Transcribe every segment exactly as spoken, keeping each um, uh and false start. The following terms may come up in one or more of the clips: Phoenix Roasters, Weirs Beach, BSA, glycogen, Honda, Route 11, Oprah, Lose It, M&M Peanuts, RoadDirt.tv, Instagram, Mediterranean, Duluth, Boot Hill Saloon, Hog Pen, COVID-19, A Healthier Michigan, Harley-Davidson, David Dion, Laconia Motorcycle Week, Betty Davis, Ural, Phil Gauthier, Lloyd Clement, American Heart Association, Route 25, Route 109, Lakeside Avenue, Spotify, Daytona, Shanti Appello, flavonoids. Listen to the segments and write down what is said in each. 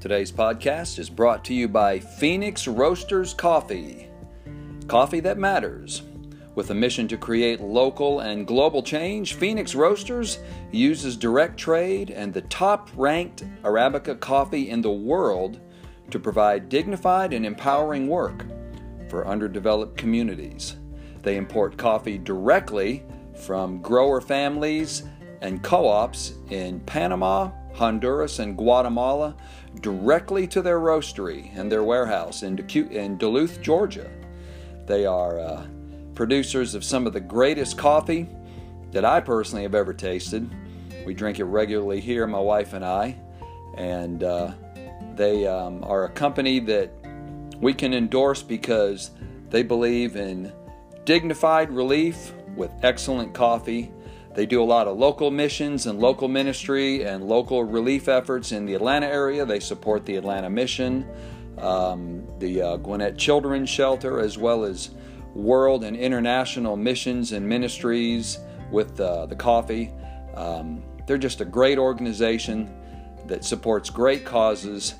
Today's podcast is brought to you by Phoenix Roasters Coffee, coffee that matters. With a mission to create local and global change, Phoenix Roasters uses direct trade and the top-ranked Arabica coffee in the world to provide dignified and empowering work for underdeveloped communities. They import coffee directly from grower families and co-ops in Panama, Honduras, and Guatemala directly to their roastery and their warehouse in Duluth, Georgia. They are uh, producers of some of the greatest coffee that I personally have ever tasted. We drink it regularly here, my wife and I, and uh, they um, are a company that we can endorse because they believe in dignified relief with excellent coffee. They do a lot of local missions and local ministry and local relief efforts in the Atlanta area. They support the Atlanta Mission, um, the uh, Gwinnett Children's Shelter, as well as world and international missions and ministries with uh, the coffee. Um, they're just a great organization that supports great causes,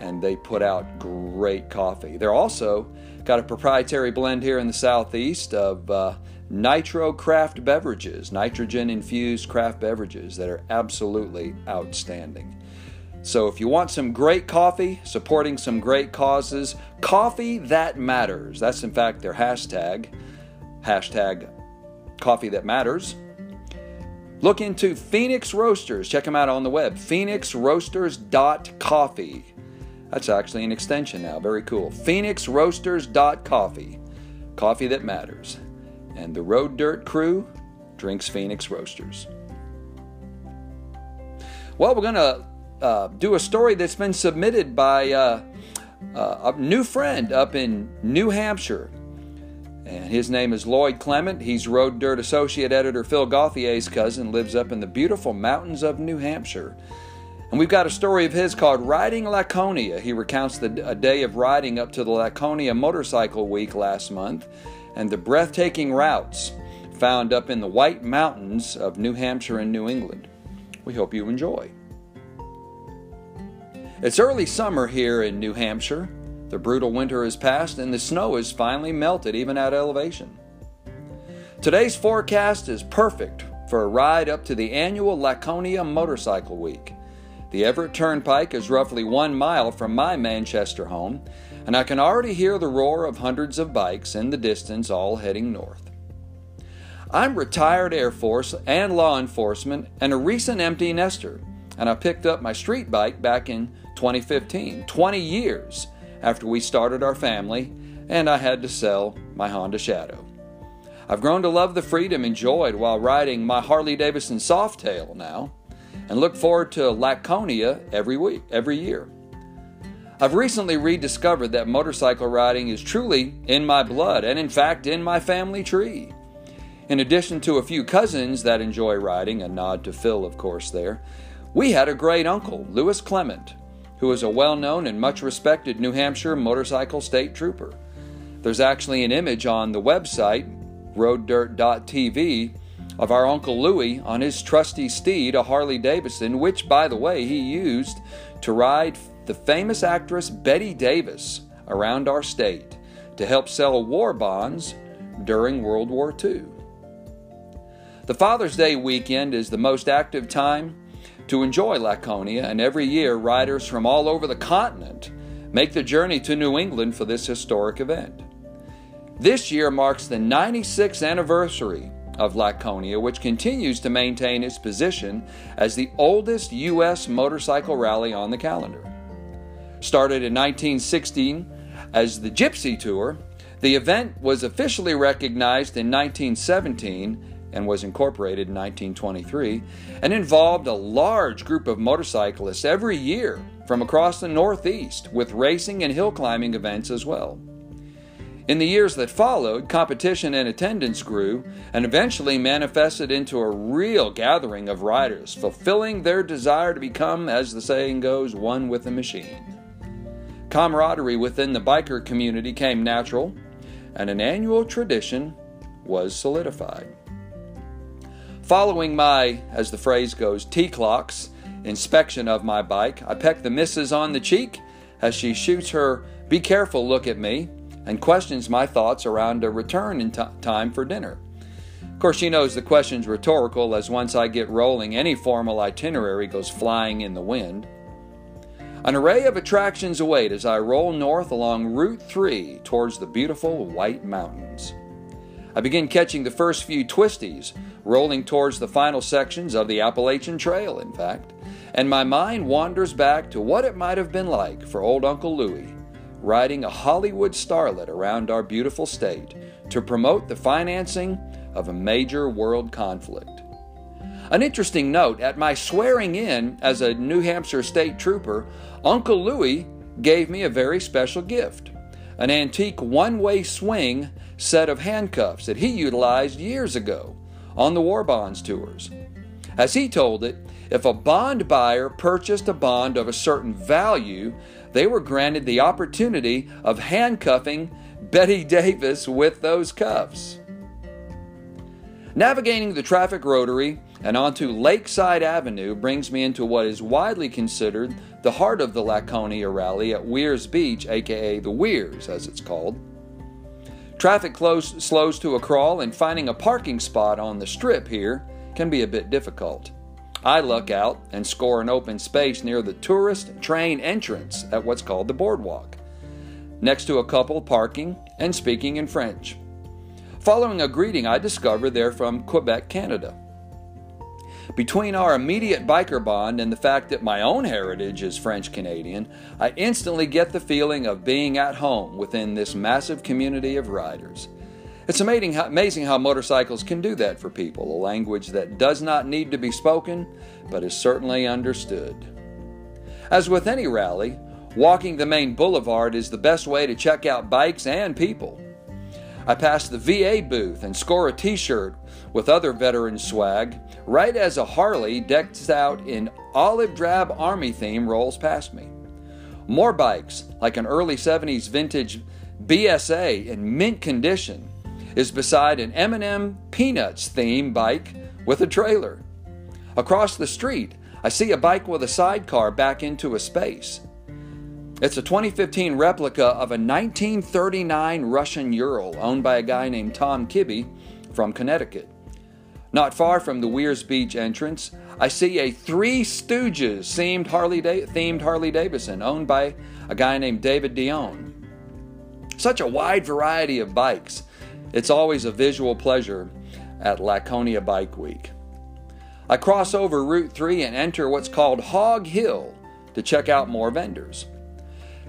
and they put out great coffee. They're also got a proprietary blend here in the southeast of uh, nitro craft beverages, nitrogen-infused craft beverages that are absolutely outstanding. So if you want some great coffee, supporting some great causes, coffee that matters. That's in fact their hashtag, hashtag coffee that matters. Look into Phoenix Roasters. Check them out on the web, phoenix roasters dot coffee. That's actually an extension now. Very cool. phoenix roasters dot coffee. Coffee that matters. And the Road Dirt crew drinks Phoenix Roasters. Well, we're going to uh, do a story that's been submitted by uh, uh, a new friend up in New Hampshire. And his name is Lloyd Clement. He's Road Dirt Associate Editor Phil Gauthier's cousin, lives up in the beautiful mountains of New Hampshire. And we've got a story of his called Riding Laconia. He recounts the, a day of riding up to the Laconia Motorcycle Week last month and the breathtaking routes found up in the White Mountains of New Hampshire and New England. We hope you enjoy. It's early summer here in New Hampshire. The brutal winter is past and the snow is finally melted even at elevation. Today's forecast is perfect for a ride up to the annual Laconia Motorcycle Week. The Everett Turnpike is roughly one mile from my Manchester home, and I can already hear the roar of hundreds of bikes in the distance, all heading north. I'm retired Air Force and law enforcement and a recent empty nester, and I picked up my street bike back in twenty fifteen, twenty years after we started our family, and I had to sell my Honda Shadow. I've grown to love the freedom enjoyed while riding my Harley-Davidson Softail now, and look forward to Laconia every week, every year. I've recently rediscovered that motorcycle riding is truly in my blood and in fact in my family tree. In addition to a few cousins that enjoy riding, a nod to Phil of course there, we had a great uncle, Louis Clement, who is a well-known and much respected New Hampshire motorcycle state trooper. There's actually an image on the website, road dirt dot t v, of our Uncle Louie on his trusty steed, a Harley-Davidson, which, by the way, he used to ride the famous actress Betty Davis around our state to help sell war bonds during World War Two. The Father's Day weekend is the most active time to enjoy Laconia, and every year riders from all over the continent make the journey to New England for this historic event. This year marks the ninety-sixth anniversary of Laconia, which continues to maintain its position as the oldest U S motorcycle rally on the calendar. Started in nineteen sixteen as the Gypsy Tour, the event was officially recognized in nineteen seventeen and was incorporated in nineteen twenty-three, and involved a large group of motorcyclists every year from across the Northeast, with racing and hill climbing events as well. In the years that followed, competition and attendance grew and eventually manifested into a real gathering of riders, fulfilling their desire to become, as the saying goes, one with the machine. Camaraderie within the biker community came natural, and an annual tradition was solidified. Following my, as the phrase goes, tea clocks inspection of my bike. I peck the missus on the cheek as she shoots her "be careful" look at me and questions my thoughts around a return in t- time for dinner. Of course, she knows the question's rhetorical, as once I get rolling, any formal itinerary goes flying in the wind. An array of attractions await as I roll north along Route three towards the beautiful White Mountains. I begin catching the first few twisties, rolling towards the final sections of the Appalachian Trail, in fact, and my mind wanders back to what it might have been like for old Uncle Louis, riding a Hollywood starlet around our beautiful state to promote the financing of a major world conflict. An interesting note, at my swearing in as a New Hampshire state trooper, Uncle Louis gave me a very special gift, an antique one-way swing set of handcuffs that he utilized years ago on the war bonds tours. As he told it, if a bond buyer purchased a bond of a certain value, they were granted the opportunity of handcuffing Betty Davis with those cuffs. Navigating the traffic rotary and onto Lakeside Avenue brings me into what is widely considered the heart of the Laconia rally at Weirs Beach, aka the Weirs, as it's called. Traffic close, slows to a crawl, and finding a parking spot on the strip here can be a bit difficult. I luck out and score an open space near the tourist train entrance at what's called the boardwalk, next to a couple parking and speaking in French. Following a greeting, I discover they're from Quebec, Canada. Between our immediate biker bond and the fact that my own heritage is French-Canadian, I instantly get the feeling of being at home within this massive community of riders. It's amazing how, amazing how motorcycles can do that for people, a language that does not need to be spoken, but is certainly understood. As with any rally, walking the main boulevard is the best way to check out bikes and people. I pass the V A booth and score a t-shirt with other veteran swag, right as a Harley decked out in olive drab army theme rolls past me. More bikes, like an early seventies vintage B S A in mint condition, is beside an M and M Peanuts theme bike with a trailer. Across the street, I see a bike with a sidecar back into a space. It's a twenty fifteen replica of a nineteen thirty-nine Russian Ural owned by a guy named Tom Kibby from Connecticut. Not far from the Weirs Beach entrance, I see a Three Stooges-themed Harley-themed Harley-Davidson owned by a guy named David Dion. Such a wide variety of bikes. It's always a visual pleasure at Laconia Bike Week. I cross over Route three and enter what's called Hog Hill to check out more vendors.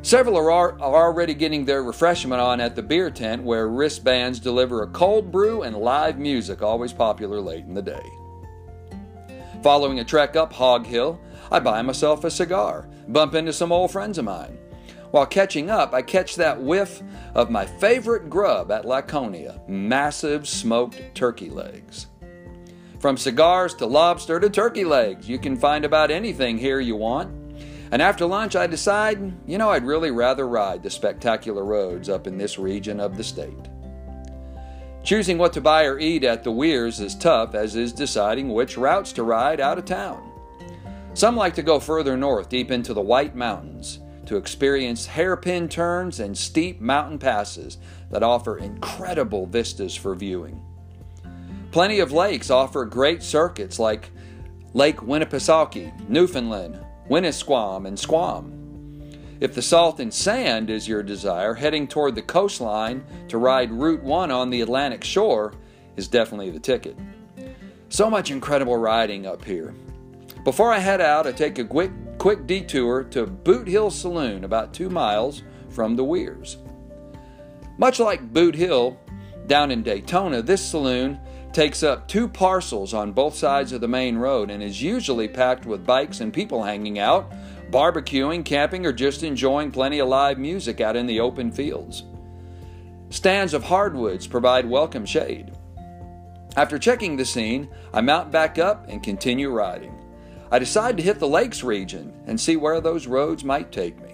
Several are, are already getting their refreshment on at the beer tent, where wristbands deliver a cold brew and live music, always popular late in the day. Following a trek up Hog Hill, I buy myself a cigar, bump into some old friends of mine. While catching up, I catch that whiff of my favorite grub at Laconia, massive smoked turkey legs. From cigars to lobster to turkey legs, you can find about anything here you want. And after lunch, I decide, you know, I'd really rather ride the spectacular roads up in this region of the state. Choosing what to buy or eat at the Weirs is tough, as is deciding which routes to ride out of town. Some like to go further north, deep into the White Mountains, to experience hairpin turns and steep mountain passes that offer incredible vistas for viewing. Plenty of lakes offer great circuits like Lake Winnipesaukee, Newfoundland, Squam, and Squam. If the salt and sand is your desire, heading toward the coastline to ride Route one on the Atlantic shore is definitely the ticket. So much incredible riding up here. Before I head out, I take a quick Quick detour to Boot Hill Saloon, about two miles from the Weirs. Much like Boot Hill down in Daytona, this saloon takes up two parcels on both sides of the main road and is usually packed with bikes and people hanging out, barbecuing, camping, or just enjoying plenty of live music out in the open fields. Stands of hardwoods provide welcome shade. After checking the scene, I mount back up and continue riding. I decide to hit the lakes region and see where those roads might take me.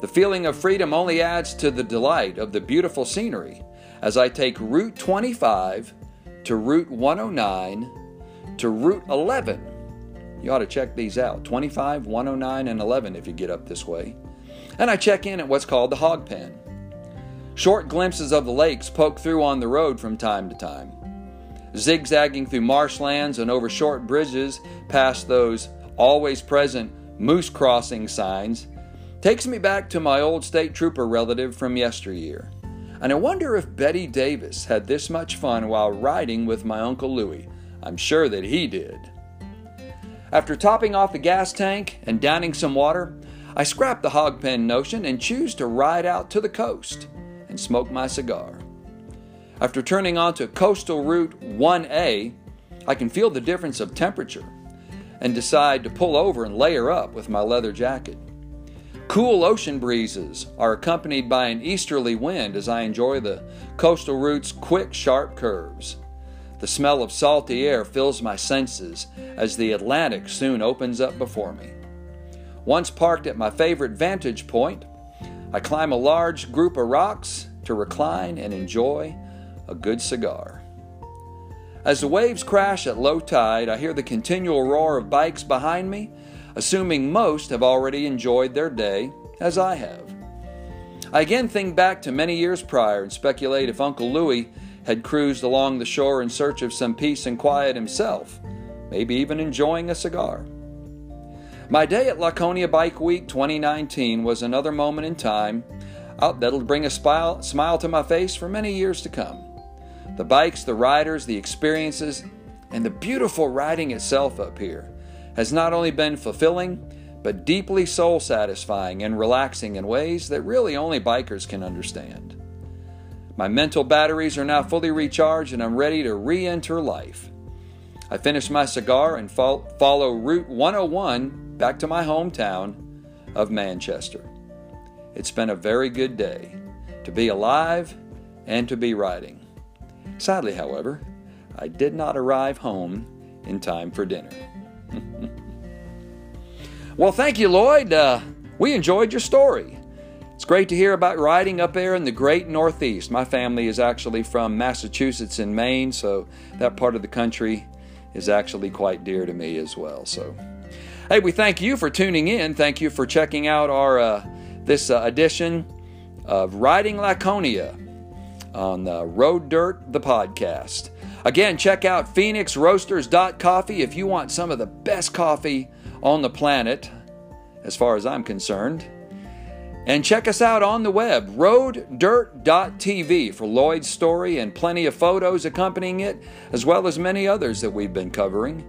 The feeling of freedom only adds to the delight of the beautiful scenery as I take Route twenty-five to Route one oh nine to Route eleven. You ought to check these out, twenty-five, one oh nine, and eleven if you get up this way. And I check in at what's called the Hog Pen. Short glimpses of the lakes poke through on the road from time to time, zigzagging through marshlands and over short bridges past those always-present moose crossing signs takes me back to my old state trooper relative from yesteryear. And I wonder if Betty Davis had this much fun while riding with my Uncle Louis. I'm sure that he did. After topping off the gas tank and downing some water, I scrap the Hog Pen notion and choose to ride out to the coast and smoke my cigar. After turning onto coastal Route one A, I can feel the difference of temperature and decide to pull over and layer up with my leather jacket. Cool ocean breezes are accompanied by an easterly wind as I enjoy the coastal route's quick, sharp curves. The smell of salty air fills my senses as the Atlantic soon opens up before me. Once parked at my favorite vantage point, I climb a large group of rocks to recline and enjoy a good cigar. As the waves crash at low tide, I hear the continual roar of bikes behind me, assuming most have already enjoyed their day, as I have. I again think back to many years prior and speculate if Uncle Louis had cruised along the shore in search of some peace and quiet himself, maybe even enjoying a cigar. My day at Laconia Bike Week twenty nineteen was another moment in time out that'll bring a smile, smile to my face for many years to come. The bikes, the riders, the experiences, and the beautiful riding itself up here has not only been fulfilling, but deeply soul-satisfying and relaxing in ways that really only bikers can understand. My mental batteries are now fully recharged and I'm ready to re-enter life. I finish my cigar and fo- follow Route one oh one back to my hometown of Manchester. It's been a very good day to be alive and to be riding. Sadly, however, I did not arrive home in time for dinner. Well, thank you, Lloyd. Uh, we enjoyed your story. It's great to hear about riding up there in the great Northeast. My family is actually from Massachusetts and Maine, so that part of the country is actually quite dear to me as well. So, hey, we thank you for tuning in. Thank you for checking out our uh, this uh, edition of Riding Laconia on the Road Dirt, the podcast. Again, check out phoenix roasters dot coffee if you want some of the best coffee on the planet, as far as I'm concerned. And check us out on the web, road dirt dot t v, for Lloyd's story and plenty of photos accompanying it, as well as many others that we've been covering.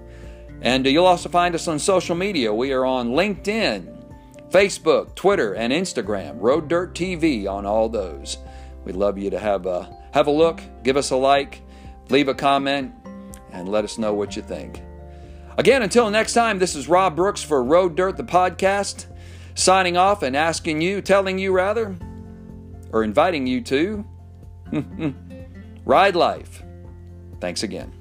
And you'll also find us on social media. We are on LinkedIn, Facebook, Twitter, and Instagram. Road Dirt T V on all those. We'd love you to have a, have a look, give us a like, leave a comment, and let us know what you think. Again, until next time, this is Rob Brooks for Road Dirt, the podcast, signing off and asking you, telling you rather, or inviting you to ride life. Thanks again.